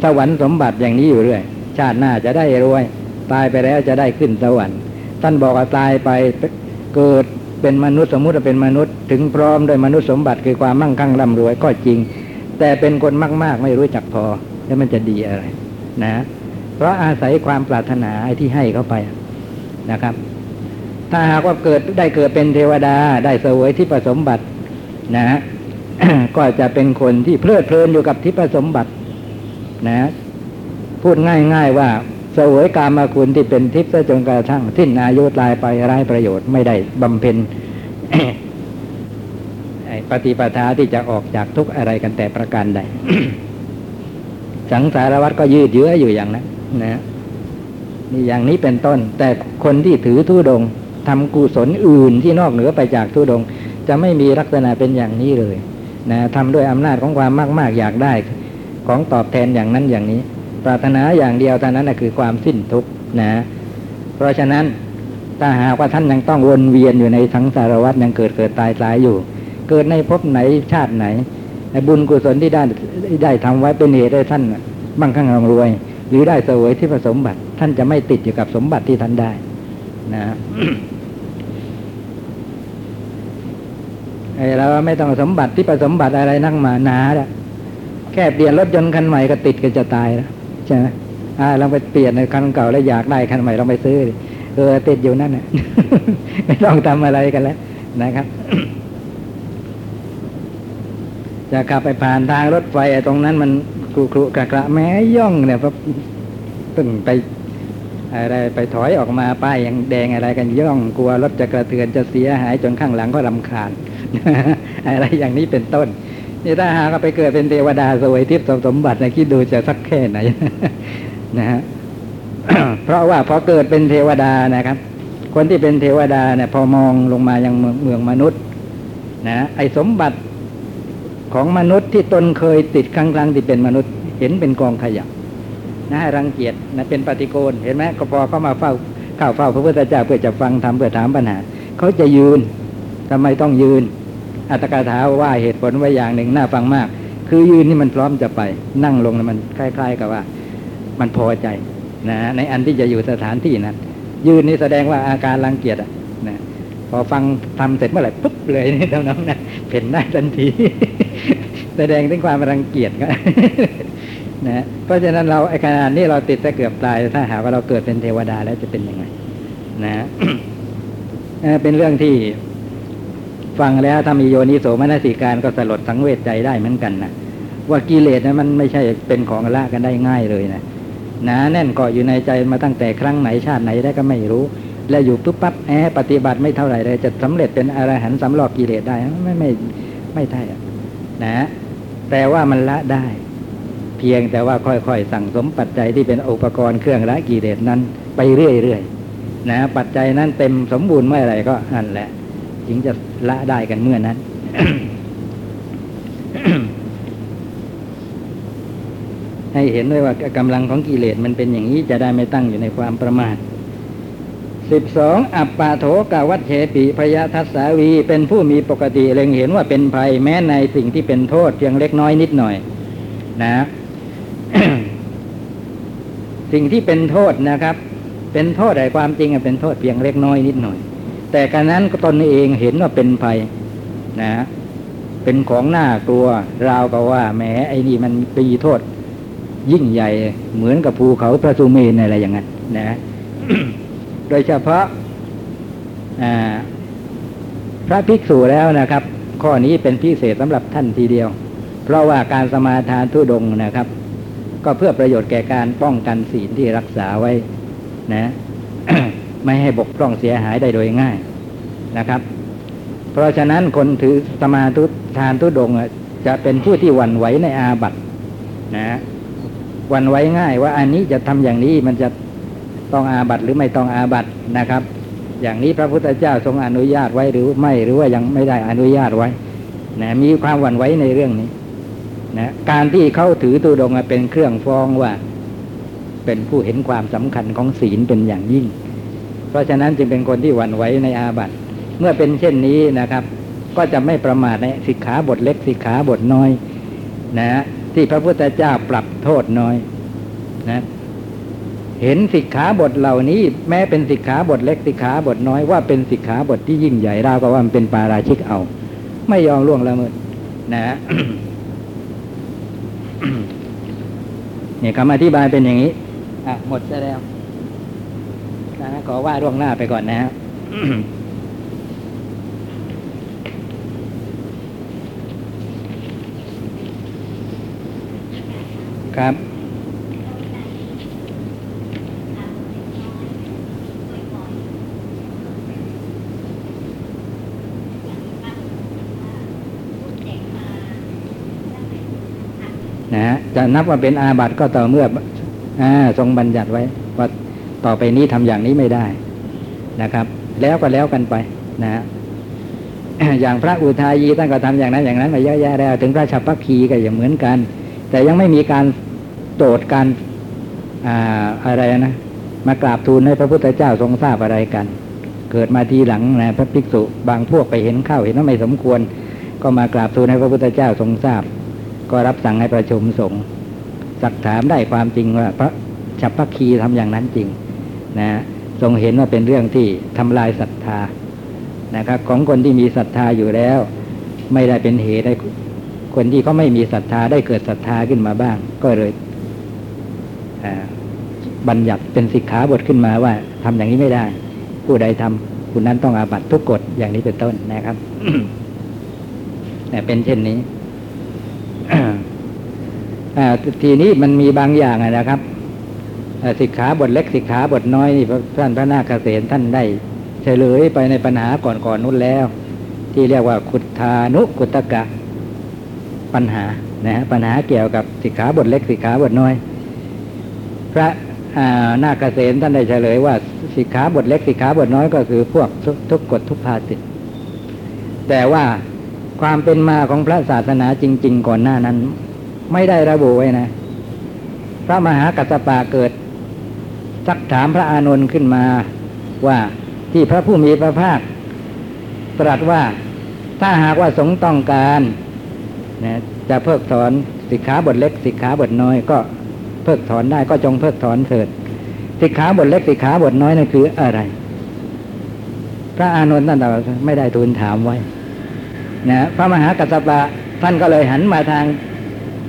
สวรรค์สมบัติอย่างนี้อยู่เรื่อยชาติหน้าจะได้รวยตายไปแล้วจะได้ขึ้นสวรรค์ท่านบอกว่าตายไปเกิดเป็นมนุษย์สมมุติเป็นมนุษย์ถึงพร้อมด้วยมนุษย์สมบัติคือความมั่งคั่งร่ำรวยก็จริงแต่เป็นคนมากๆไม่รู้จักพอแล้วมันจะดีอะไรนะเพราะอาศัยความปรารถนาไอ้ที่ให้เข้าไปนะครับถ้าหากว่าเกิดได้เกิดเป็นเทวดาได้เสวยทิพย์สมบัตินะฮะ ก็จะเป็นคนที่เพลิดเพลินอยู่กับทิพย์สมบัตินะพูดง่ายๆว่าเสวยกามคุณที่เป็นทิพย์ซะจนกระทั่งสิ้นอายุตายไปไร้ประโยชน์ไม่ได้บำเพ็ญ ปฏิปทาที่จะออกจากทุกข์อะไรกันแต่ประการใด สังสารวัฏก็ยืดเยื้ออยู่อย่างนั้นนะนี่อย่างนี้เป็นต้นแต่คนที่ถือธุดงค์ทำกุศลอื่นที่นอกเหนือไปจากธุดงค์จะไม่มีลักษณะเป็นอย่างนี้เลยนะทำด้วยอำนาจของความมากๆอยากได้ของตอบแทนอย่างนั้นอย่างนี้ปรารถนาอย่างเดียวเท่านั้นคือความสิ้นทุกข์นะเพราะฉะนั้นถ้าหากว่าท่านยังต้องวนเวียนอยู่ในสังสารวัฏยังเกิดเกิดตายตายอยู่เกิดในภพไหนชาติไหนบุญกุศลที่ได้ได้ทำไว้เป็นเหตุให้ท่านมั่งคั่งร่ำรวยหรือได้เสวยที่สมบัติท่านจะไม่ติดอยู่กับสมบัติที่ท่านได้นะ ไอ้เราไม่ต้องสมบัติที่สมบัติอะไรนั่งมาหนาละแค่เปลี่ยนรถยนต์คันใหม่ก็ติดกันจะตายแล้วใช่ไหมอ่าเราไปเปลี่ยนในคันเก่าแล้วอยากได้คันใหม่เราไปซื้อเออติดอยู่นั่นน่ะ ไม่ต้องทำอะไรกันแล้วนะครับ จะขับไปผ่านทางรถไฟตรงนั้นมันครุกระกระแม้ย่องเนี่ยเพิ่งไปอะไรไปถอยออกมาป้ายยังแดงอะไรกันย่องกลัวรถจะกระเทือนจะเสียหายจนข้างหลังก็รำคาญ อะไรอย่างนี้เป็นต้นนี่ถ้าหากไปเกิดเป็นเทวดาสวยทิพย์สมบัตินะคิดดูจะสักแค่ไหน นะฮะ เพราะว่าพอเกิดเป็นเทวดานะครับคนที่เป็นเทวดาเนี่ยพอมองลงมายังเมืองเมืองมนุษย์นะไอ้สมบัติของมนุษย์ที่ตนเคยติดครั้งๆที่เป็นมนุษย์เห็นเป็นกองขยะน่ารังเกียจนะเป็นปฏิโกณเห็นไหมก็พอเข้ามาเฝ้าเข้าเฝ้าพระพุทธเจ้าเพื่อจะฟังธรรมเพื่อถามปัญหาเขาจะยืนทำไมต้องยืนอัตถกถาว่าเหตุผลไว้อย่างหนึ่งน่าฟังมากคือยืนนี่มันพร้อมจะไปนั่งลงมันคล้ายๆกับว่ามันพอใจนะในอันที่จะอยู่สถานที่นั้นยืนนี่แสดงว่าอาการรังเกียจอ่ะนะพอฟังทำเสร็จเมื่อไหร่ปุ๊บเลยนี่เท่านั้นนะเพ่นได้ทันที แสดงถึงความรังเกียจก็ นะเพราะฉะนั้นเราไอ้ขนาดนี้เราติดแต่เกือบตายถ้าหากว่าเราเกิดเป็นเทวดาแล้วจะเป็นยังไงนะ เป็นเรื่องที่ฟังแล้วถ้ามีโยนิโสมนสิการก็สลดสังเวชใจได้เหมือนกันนะว่ากิเลสนะมันไม่ใช่เป็นของละกันได้ง่ายเลยนะหนาแน่นเกาะอยู่ในใจมาตั้งแต่ครั้งไหนชาติไหนได้ก็ไม่รู้และอยู่ปุ๊บปั๊บแอบปฏิบัติไม่เท่าไหร่เลยจะสำเร็จเป็นอรหันต์สำรอกกิเลสได้ไม่ไม่ไม่ได้นะแต่ว่ามันละได้เพียงแต่ว่าค่อยๆสั่งสมปัจจัยที่เป็นอุปกรณ์เครื่องละกิเลสนั้นไปเรื่อยๆนะปัจจัยนั้นเต็มสมบูรณ์เมื่อไหร่ก็นั่นแหละจึงจะละได้กันเมื่อนั้น ให้เห็นด้วยว่ากำลังของกิเลสมันเป็นอย่างนี้จะได้ไม่ตั้งอยู่ในความประมาทสิบสองอัปปาโถกาวัชเชปิพยทัสสาวีเป็นผู้มีปกติเล็งเห็นว่าเป็นภัยแม้ในสิ่งที่เป็นโทษเพียงเล็กน้อยนิดหน่อยนะ สิ่งที่เป็นโทษนะครับเป็นโทษแต่ความจริงเป็นโทษเพียงเล็กน้อยนิดหน่อยแต่การนั้นก็ตนเองเห็นว่าเป็นภัยนะเป็นของน่ากลัวราวกับว่าแหมไอ้นี่มันปีโทษยิ่งใหญ่เหมือนกับภูเขาพระสุเมรุอะไรอย่างนั้นนะ โดยเฉพาะพระภิกษุแล้วนะครับข้อนี้เป็นพิเศษสำหรับท่านทีเดียวเพราะว่าการสมาทานธุดงค์นะครับก็เพื่อประโยชน์แก่การป้องกันศีลที่รักษาไว้นะ ไม่ให้บกพร่องเสียหายได้โดยง่ายนะครับเพราะฉะนั้นคนถือสมาทานธุดงค์จะเป็นผู้ที่หวั่นไหวในอาบัตินะหวั่นไหวง่ายว่าอันนี้จะทำอย่างนี้มันจะต้องอาบัติหรือไม่ต้องอาบัตินะครับอย่างนี้พระพุทธเจ้าทรงอนุญาตไว้หรือไม่หรือว่ายังไม่ได้อนุญาตไว้ นะมีความหวั่นไหวในเรื่องนี้นะการที่เขาถือธุดงค์เป็นเครื่องฟ้องว่าเป็นผู้เห็นความสำคัญของศีลเป็นอย่างยิ่งเพราะฉะนั้นจึงเป็นคนที่หวั่นไหวในอาบัติเมื่อเป็นเช่นนี้นะครับก็จะไม่ประมาทในสิกขาบทเล็กสิกขาบทน้อยนะที่พระพุทธเจ้าปรับโทษน้อยนะเห็นสิกขาบทเหล่านี้แม้เป็นสิกขาบทเล็กสิกขาบทน้อยว่าเป็นสิกขาบทที่ยิ่งใหญ่ราวกับว่ามันเป็นปาราชิกเอาไม่ยอมล่วงละเมิดนะ เนี่ยคำอธิบายเป็นอย่างนี้อ่ะหมดซะแล้วนะขอว่าล่วงหน้าไปก่อนนะฮะ ครับนะจะนับว่าเป็นอาบัติก็ต่อเมื่อทรงบัญญัติไว้ว่าต่อไปนี้ทำอย่างนี้ไม่ได้นะครับแล้วก็แล้วกันไปนะฮะ อย่างพระอุทายีท่านก็ทำอย่างนั้นอย่างนั้นมาเยอะแยะแล้วถึงพระชัพพคีก็อย่างเหมือนกันแต่ยังไม่มีการโจทย์การอ่าอะไรนะมากราบทูลให้พระพุทธเจ้าทรงทราบอะไรกันเกิดมาทีหลังนะพระภิกษุบางพวกไปเห็นเข้าเห็นว่าไม่สมควรก็มากราบทูลให้พระพุทธเจ้าทรงทราบก็รับสั่งให้ประชุมสงฆ์สักถามได้ความจริงว่าพระฉัพพคีทำอย่างนั้นจริงนะทรงเห็นว่าเป็นเรื่องที่ทำลายศรัทธานะครับของคนที่มีศรัทธาอยู่แล้วไม่ได้เป็นเหตุให้คนที่เขาไม่มีศรัทธาได้เกิดศรัทธาขึ้นมาบ้างก็เลยบัญญัติเป็นสิกขาบทขึ้นมาว่าทำอย่างนี้ไม่ได้ผู้ใดทำผู้นั้นต้องอาบัติทุกกฎอย่างนี้เป็นต้นนะครับ เป็นเช่นนี้ทีนี้มันมีบางอย่างนะครับสิกขาบทเล็กสิกขาบทน้อยนี่ท่านพระนาคเสนท่านได้เฉลยไปในปัญหาก่อนๆ น, นู้นแล้วที่เรียกว่าขุทธานุกุตตกะปัญหานะฮะปัญหาเกี่ยวกับสิกขาบทเล็กสิกขาบทน้อยพระนาคเสนท่านได้เฉลยว่าสิกขาบทเล็กสิกขาบทน้อยก็คือพวกทุกกฎทุกภาสิตแต่ว่าความเป็นมาของพระศาสนาจริงๆก่อนหน้านั้นไม่ได้ระบุไว้นะพระมหากัสสปะเกิดซักถามพระอานนท์ขึ้นมาว่าที่พระผู้มีพระภาคตรัสว่าถ้าหากว่าสงฆ์ต้องการนะจะเพิกถอนสิกขาบทเล็กสิกขาบทน้อยก็เพิกถอนได้ก็จงเพิกถอนเถิดสิกขาบทเล็กสิกขาบทน้อยนั่นคืออะไรพระอานนท์ท่านตรัสไม่ได้ทูลถามไว้นะพระมหากัสสปะท่านก็เลยหันมาทาง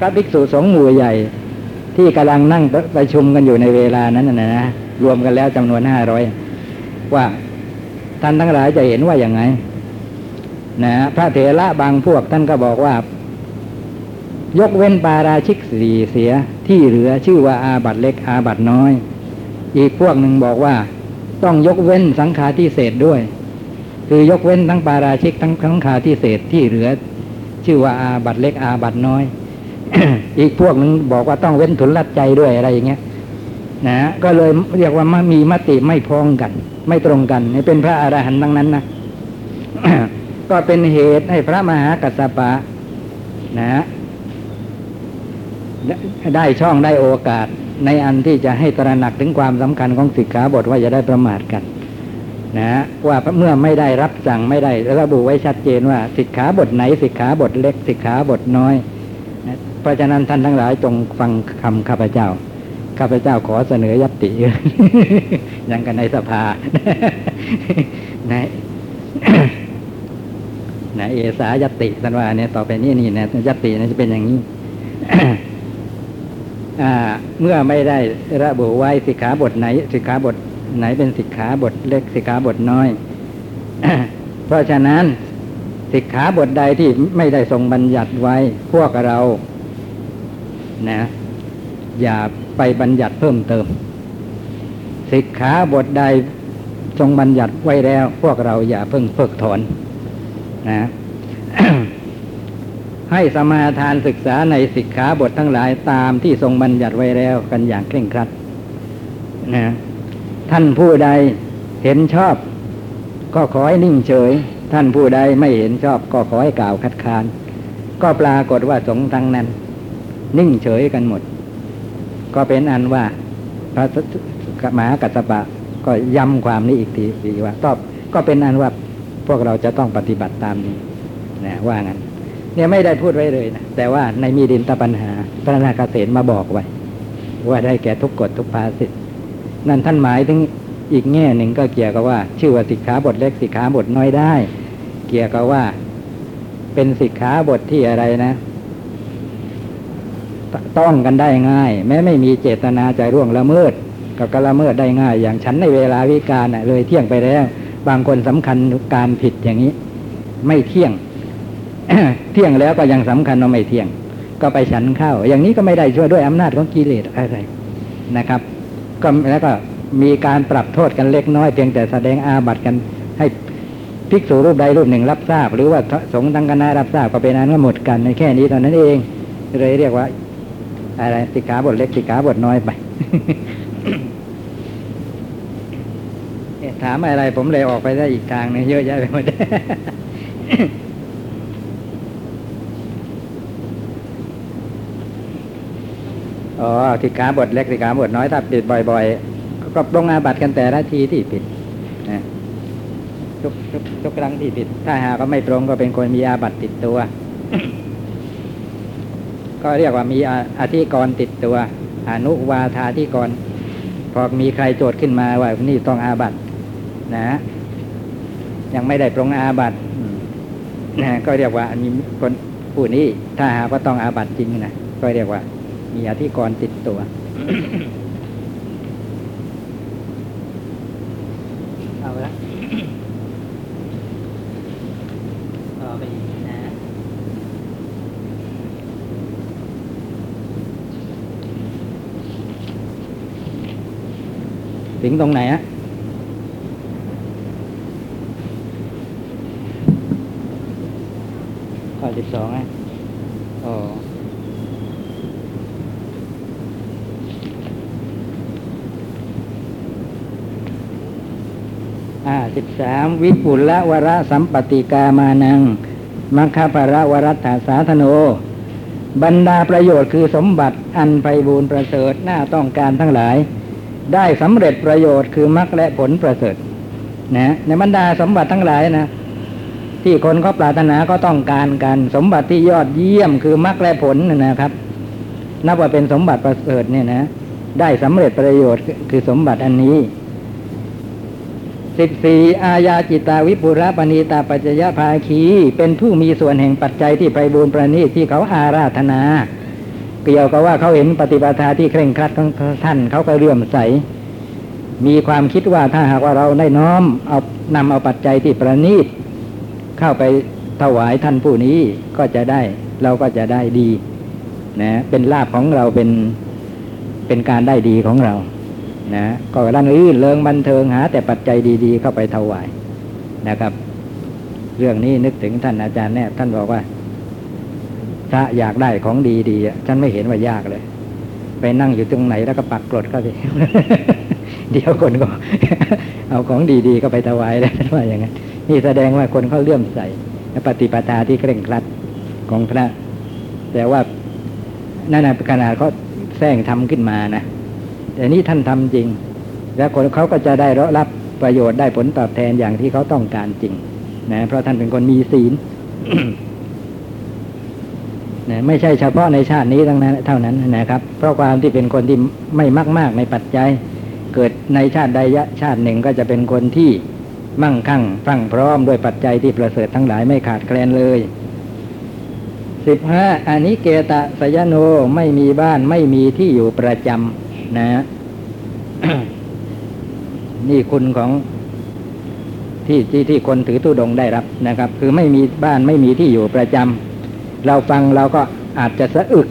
พระภิกษุสงฆ์หมู่ใหญ่ที่กำลังนั่งประชุมกันอยู่ในเวลานั้นนะนะรวมกันแล้วจำนวนห้าร้อยว่าท่านทั้งหลายจะเห็นว่าอย่างไรนะพระเถระบางพวกท่านก็บอกว่ายกเว้นปาราชิกสี่เสียที่เหลือชื่อว่าอาบัติเล็กอาบัติน้อยอีกพวกหนึ่งบอกว่าต้องยกเว้นสังฆาทิเศษด้วยคือยกเว้นทั้งปาราชิกทั้งสังฆาทิเศษที่เหลือชื่อว่าอาบัติเล็กอาบัติน้อย อีกพวกหนึ่งบอกว่าต้องเว้นทุนลัดใจด้วยอะไรอย่างเงี้ยนะก็เลยเรียกว่ามีมติไม่พ้องกันไม่ตรงกันนี่เป็นพระอรหันต์ทั้งนั้นนะ ก็เป็นเหตุให้พระมหากัสสปะนะได้ช่องได้โอกาสในอันที่จะให้ตระหนักถึงความสำคัญของสิกขาบทว่าอย่าได้ประมาทกันนะว่าเมื่อไม่ได้รับสั่งไม่ได้ระบุไว้ชัดเจนว่าสิกขาบทไหนสิกขาบทเล็กสิกขาบทน้อยนะเพราะฉะนั้นท่านทั้งหลายจงฟังคำข้าพเจ้าข้าพเจ้าขอเสนอญัตติ ยังกันในสภา นะ นะเอสาญัตติท่านว่าเนี่ยต่อไปนี้นี่นะญัตตินะจะเป็นอย่างนี้ เมื่อไม่ได้ระบุไว้สิกขาบทไหนสิกขาบทไหนเป็นสิกขาบทเล็กสิกขาบทน้อย เพราะฉะนั้นสิกขาบทใดที่ไม่ได้ทรงบัญญัติไว้พวกเรานะอย่าไปบัญญัติเพิ่มเติมสิกขาบทใดทรงบัญญัติไว้แล้วพวกเราอย่าเพิ่งเพิกถอนนะ ให้สมาทานศึกษาในสิกขาบททั้งหลายตามที่ทรงบัญญัติไว้แล้วกันอย่างเคร่งครัดนะท่านผู้ใดเห็นชอบก็ขอให้นิ่งเฉยท่านผู้ใดไม่เห็นชอบก็ขอให้กล่าวคัดค้าน ก็ปรากฏว่าสงฆ์ทั้งนั้นนิ่งเฉยกันหมดก็เป็นอันว่าพระมหากัสสปะก็ย้ำความนี้อีกทีว่าตอบก็เป็นอันว่าพวกเราจะต้องปฏิบัติตามนี้นะว่างั้นเนี่ยไม่ได้พูดไว้เลยนะแต่ว่าในมีดินตปัญหาพระนาคเสนมาบอกไว้ว่าได้แก่ทุกกฎทุกภาสิทธิ์นั่นท่านหมายถึงอีกแง่หนึ่งก็เกี่ยวกับว่าชื่อว่าสิกขาบทเล็กสิกขาบทน้อยได้เกี่ยวกับว่าเป็นสิกขาบทที่อะไรนะต้องกันได้ง่ายแม้ไม่มีเจตนาจะร่วงละเมิดก็กระเมิดได้ง่ายอย่างฉันในเวลาวิกาลน่ะเลยเที่ยงไปแล้วบางคนสำคัญการผิดอย่างนี้ไม่เที่ยง เที่ยงแล้วก็ยังสำคัญว่าไม่เที่ยงก็ไปฉันข้าวอย่างนี้ก็ไม่ได้ช่วยด้วยอำนาจของกิเลสอะไรนะครับก็แล้วก็มีการปรับโทษกันเล็กน้อยเพียงแต่แสดงอาบัติกันให้ภิกษุรูปใดรูปหนึ่งรับทราบหรือว่าสงฆ์ทั้งคณะรับทราบก็เป็นนั้นก็หมดกันในแค่นี้ตอนนั้นเองเลยเรียกว่าอะไรสิกขาบทเล็กสิกขาบทน้อยไป ถามอะไรผมเลยออกไปได้อีกทางนึงเยอะแยะไปหมด อ๋อสิกขาบทเล็กสิกขาบทน้อยถ้าผิดบ่อยๆก็ลงอาบัติกันแต่ละทีที่ผิดนะทุกทุกทุกครั้งที่ผิดถ้าหาก็ไม่ตรงก็เป็นคนมีอาบัติติดตัว ก็เรียกว่ามีอธิกรณ์ติดตัวอนุวาทาธิกรณ์พอมีใครโจทย์ขึ้นมาว่านี่ต้องอาบัตินะยังไม่ได้ปรงอาบัตินะก็เรียกว่ามีคนผู้นี้ถ้าหาว่าต้องอาบัติจริงนะก็เรียกว่ามีอธิกรณ์ติดตัว เอาละต่อไปนะถึงตรงไหนฮะข้อสิบสองฮะอ๋ออ่าสิบสามวิปุลวระสัมปติกามานังมัคคปรวรัตถสาธโนบรรดาประโยชน์คือสมบัติอันไพบูลย์ประเสริฐน่าต้องการทั้งหลายได้สำเร็จประโยชน์คือมรรคและผลประเสริฐนะในบรรดาสมบัติทั้งหลายนะที่คนเขาปรารถนาก็ต้องการกันสมบัติที่ยอดเยี่ยมคือมรรคและผลนะครับนับว่าเป็นสมบัติประเสริฐเนี่ยนะได้สำเร็จประโยชน์คือสมบัติอันนี้สิบสี่อายาจิตาวิปุระปณีตาปัจจยภาคีเป็นผู้มีส่วนแห่งปัจจัยที่ไพบูลย์ประณีตที่เขาอาราธนาเกี่ยวกับว่าเขาเห็นปฏิปทาที่เคร่งครัดของท่านเขาก็เลื่อมใสมีความคิดว่าถ้าหากว่าเราได้น้อมเอานำเอาปัจจัยที่ประณีตเข้าไปถวายท่านผู้นี้ก็จะได้เราก็จะได้ดีนะเป็นลาภของเราเป็นเป็นการได้ดีของเรานะก็ร่ำรื่นเริงบันเทิงหาแต่ปัจจัยดีๆเข้าไปถวายนะครับเรื่องนี้นึกถึงท่านอาจารย์แนบท่านบอกว่าถ้าอยากได้ของดีๆฉันไม่เห็นว่ายากเลยไปนั่งอยู่ตรงไหนแล้วก็ปักกรดเข้าไป เดี๋ยวคนก็ เอาของดีๆก็ไปถวายแล้วว่าอย่างนั้นนี่แสดงว่าคนเขาเลื่อมใสและปฏิปทาที่เคร่งครัดของพระแต่ว่านั่นขนาดเขาแสร้งทำขึ้นมานะแต่นี่ท่านทำจริงและคนเขาก็จะได้รับประโยชน์ได้ผลตอบแทนอย่างที่เขาต้องการจริงนะเพราะท่านเป็นคนมีศีล นะไม่ใช่เฉพาะในชาตินี้ทั้งนั้นเท่านั้นนะครับเพราะความที่เป็นคนที่ไม่มากๆในปัจจัยเกิดในชาติใดชาติหนึ่งก็จะเป็นคนที่มั่งคั่งพรั่งพร้อมด้วยปัจจัยที่ประเสริฐทั้งหลายไม่ขาดแคลนเลยสิบห้าอนิเกตะสยโนไม่มีบ้านไม่มีที่อยู่ประจำนะ นี่คุณของที่ ที่ ที่คนถือธุดงค์ได้รับนะครับคือไม่มีบ้านไม่มีที่อยู่ประจำเราฟังเราก็อาจจะสะอึก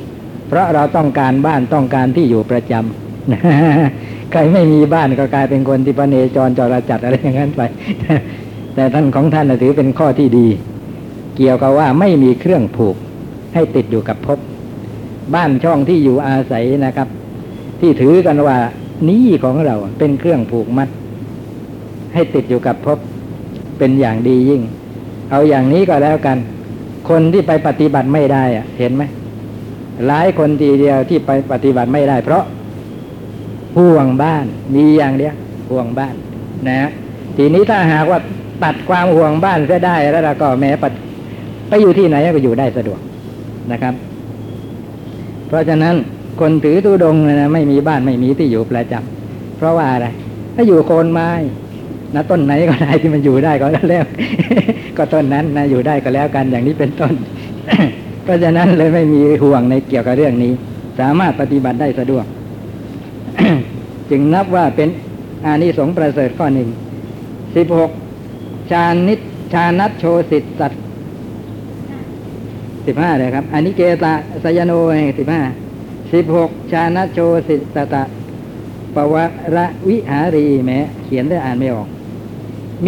เพราะเราต้องการบ้านต้องการที่อยู่ประจำใครไม่มีบ้านก็กลายเป็นคนที่พเนจรจราจัดอะไรอย่างนั้นไปแต่ท่านของท่านถือเป็นข้อที่ดีเกี่ยวกับว่าไม่มีเครื่องผูกให้ติดอยู่กับภพบ้านช่องที่อยู่อาศัยนะครับที่ถือกันว่านี้ของเราเป็นเครื่องผูกมัดให้ติดอยู่กับภพเป็นอย่างดียิ่งเอาอย่างนี้ก็แล้วกัน คนที่ไปปฏิบัติไม่ได้เห็นไหมหลายคนทีเดียวที่ไปปฏิบัติไม่ได้เพราะห่วงบ้านมีอย่างเดียวห่วงบ้านนะทีนี้ถ้าหากว่าตัดความห่วงบ้านจะได้แล้วก็แม้ไปอยู่ที่ไหนก็อยู่ได้สะดวกนะครับเพราะฉะนั้นคนถือธุดงค์นะไม่มีบ้านไม่มีที่อยู่ประจำเพราะว่าอะไรถ้าอยู่โคนไม้นะต้นไหนก็ได้ที่มันอยู่ได้ก็แล้วก็ต้นนั้นนะอยู่ได้ก็แล้วกันอย่างนี้เป็นต้น เพราะฉะนั้นเลยไม่มีห่วงในเกี่ยวกับเรื่องนี้สามารถปฏิบัติได้สะดวก จึงนับว่าเป็นอานิสงส์ประเสริฐข้อหนึ่งสิบหกชานิชานัตโชสิตสัตสิบห้าเลยครับอานิเกตะสยโนสิบห้าสิบหกชานัตโชสิตตะปวระวิหารีแม้เขียนได้อ่านไม่ออก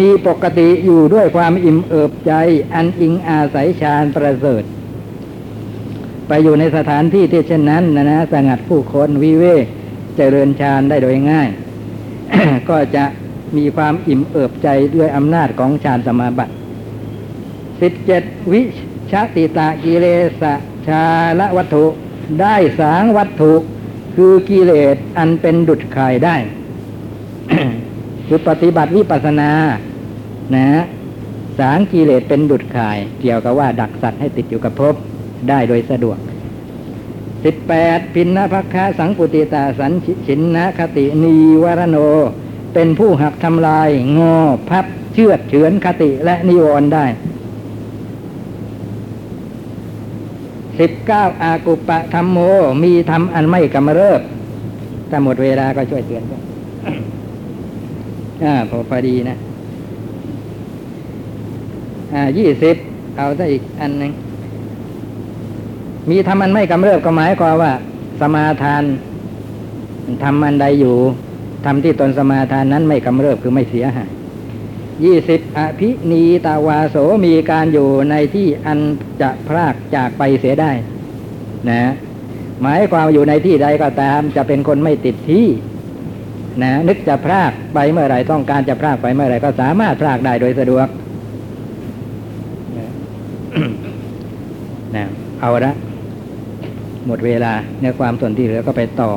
มีปกติอยู่ด้วยความอิ่มเอิบใจอันอิงอาศัยฌานประเสริฐไปอยู่ในสถานที่ที่เช่นนั้นนะนะสงัดผู้คนวิเวกเจริญฌานได้โดยง่าย ก็จะมีความอิ่มเอิบใจด้วยอำนาจของฌานสมาบัติสิบเจ็ดวิชติตากิเลสชาละวัตถุได้สางวัตถุคือกิเลสอันเป็นดุจไข่ได้ คือปฏิบัติวิปัสสนานะสางกิเลสเป็นดุจไข่เกี่ยวกับว่าดักสัตว์ให้ติดอยู่กับภพได้โดยสะดวกสิบแปดพินนภัคคะสังปุติตาสันชินนะคตินีวรโนเป็นผู้หักทำลายงอพับเชือดเฉือนคติและนิวรณ์ได้สิบเก้าอากุปะธัมโมมีธรรมอันไม่กำเริบถ้าหมดเวลาก็ช่วยเตือนด้วย อ่าพอพอดีนะอ่ายี่สิบเอาซะอีกอันนึงมีธรรมอันไม่กำเริบก็หมายความว่าสมาทานธรรมอันใดอยู่ธรรมที่ตนสมาทานนั้นไม่กำเริบคือไม่เสียหายยี่สิบอภินีตาวาโสมีการอยู่ในที่อันจะพรากจากไปเสียได้นะหมายความอยู่ในที่ใดก็ตามจะเป็นคนไม่ติดที่นะนึกจะพรากไปเมื่อไหร่ต้องการจะพรากไปเมื่อไหร่ก็สามารถพรากได้โดยสะดวกนะนะเอาละหมดเวลาเนื้อความส่วนที่เหลือก็ไปต่อ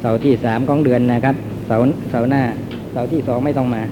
เสาร์ที่สามของเดือนนะครับเสาร์เสาร์หน้าเสาร์ที่สองไม่ต้องมา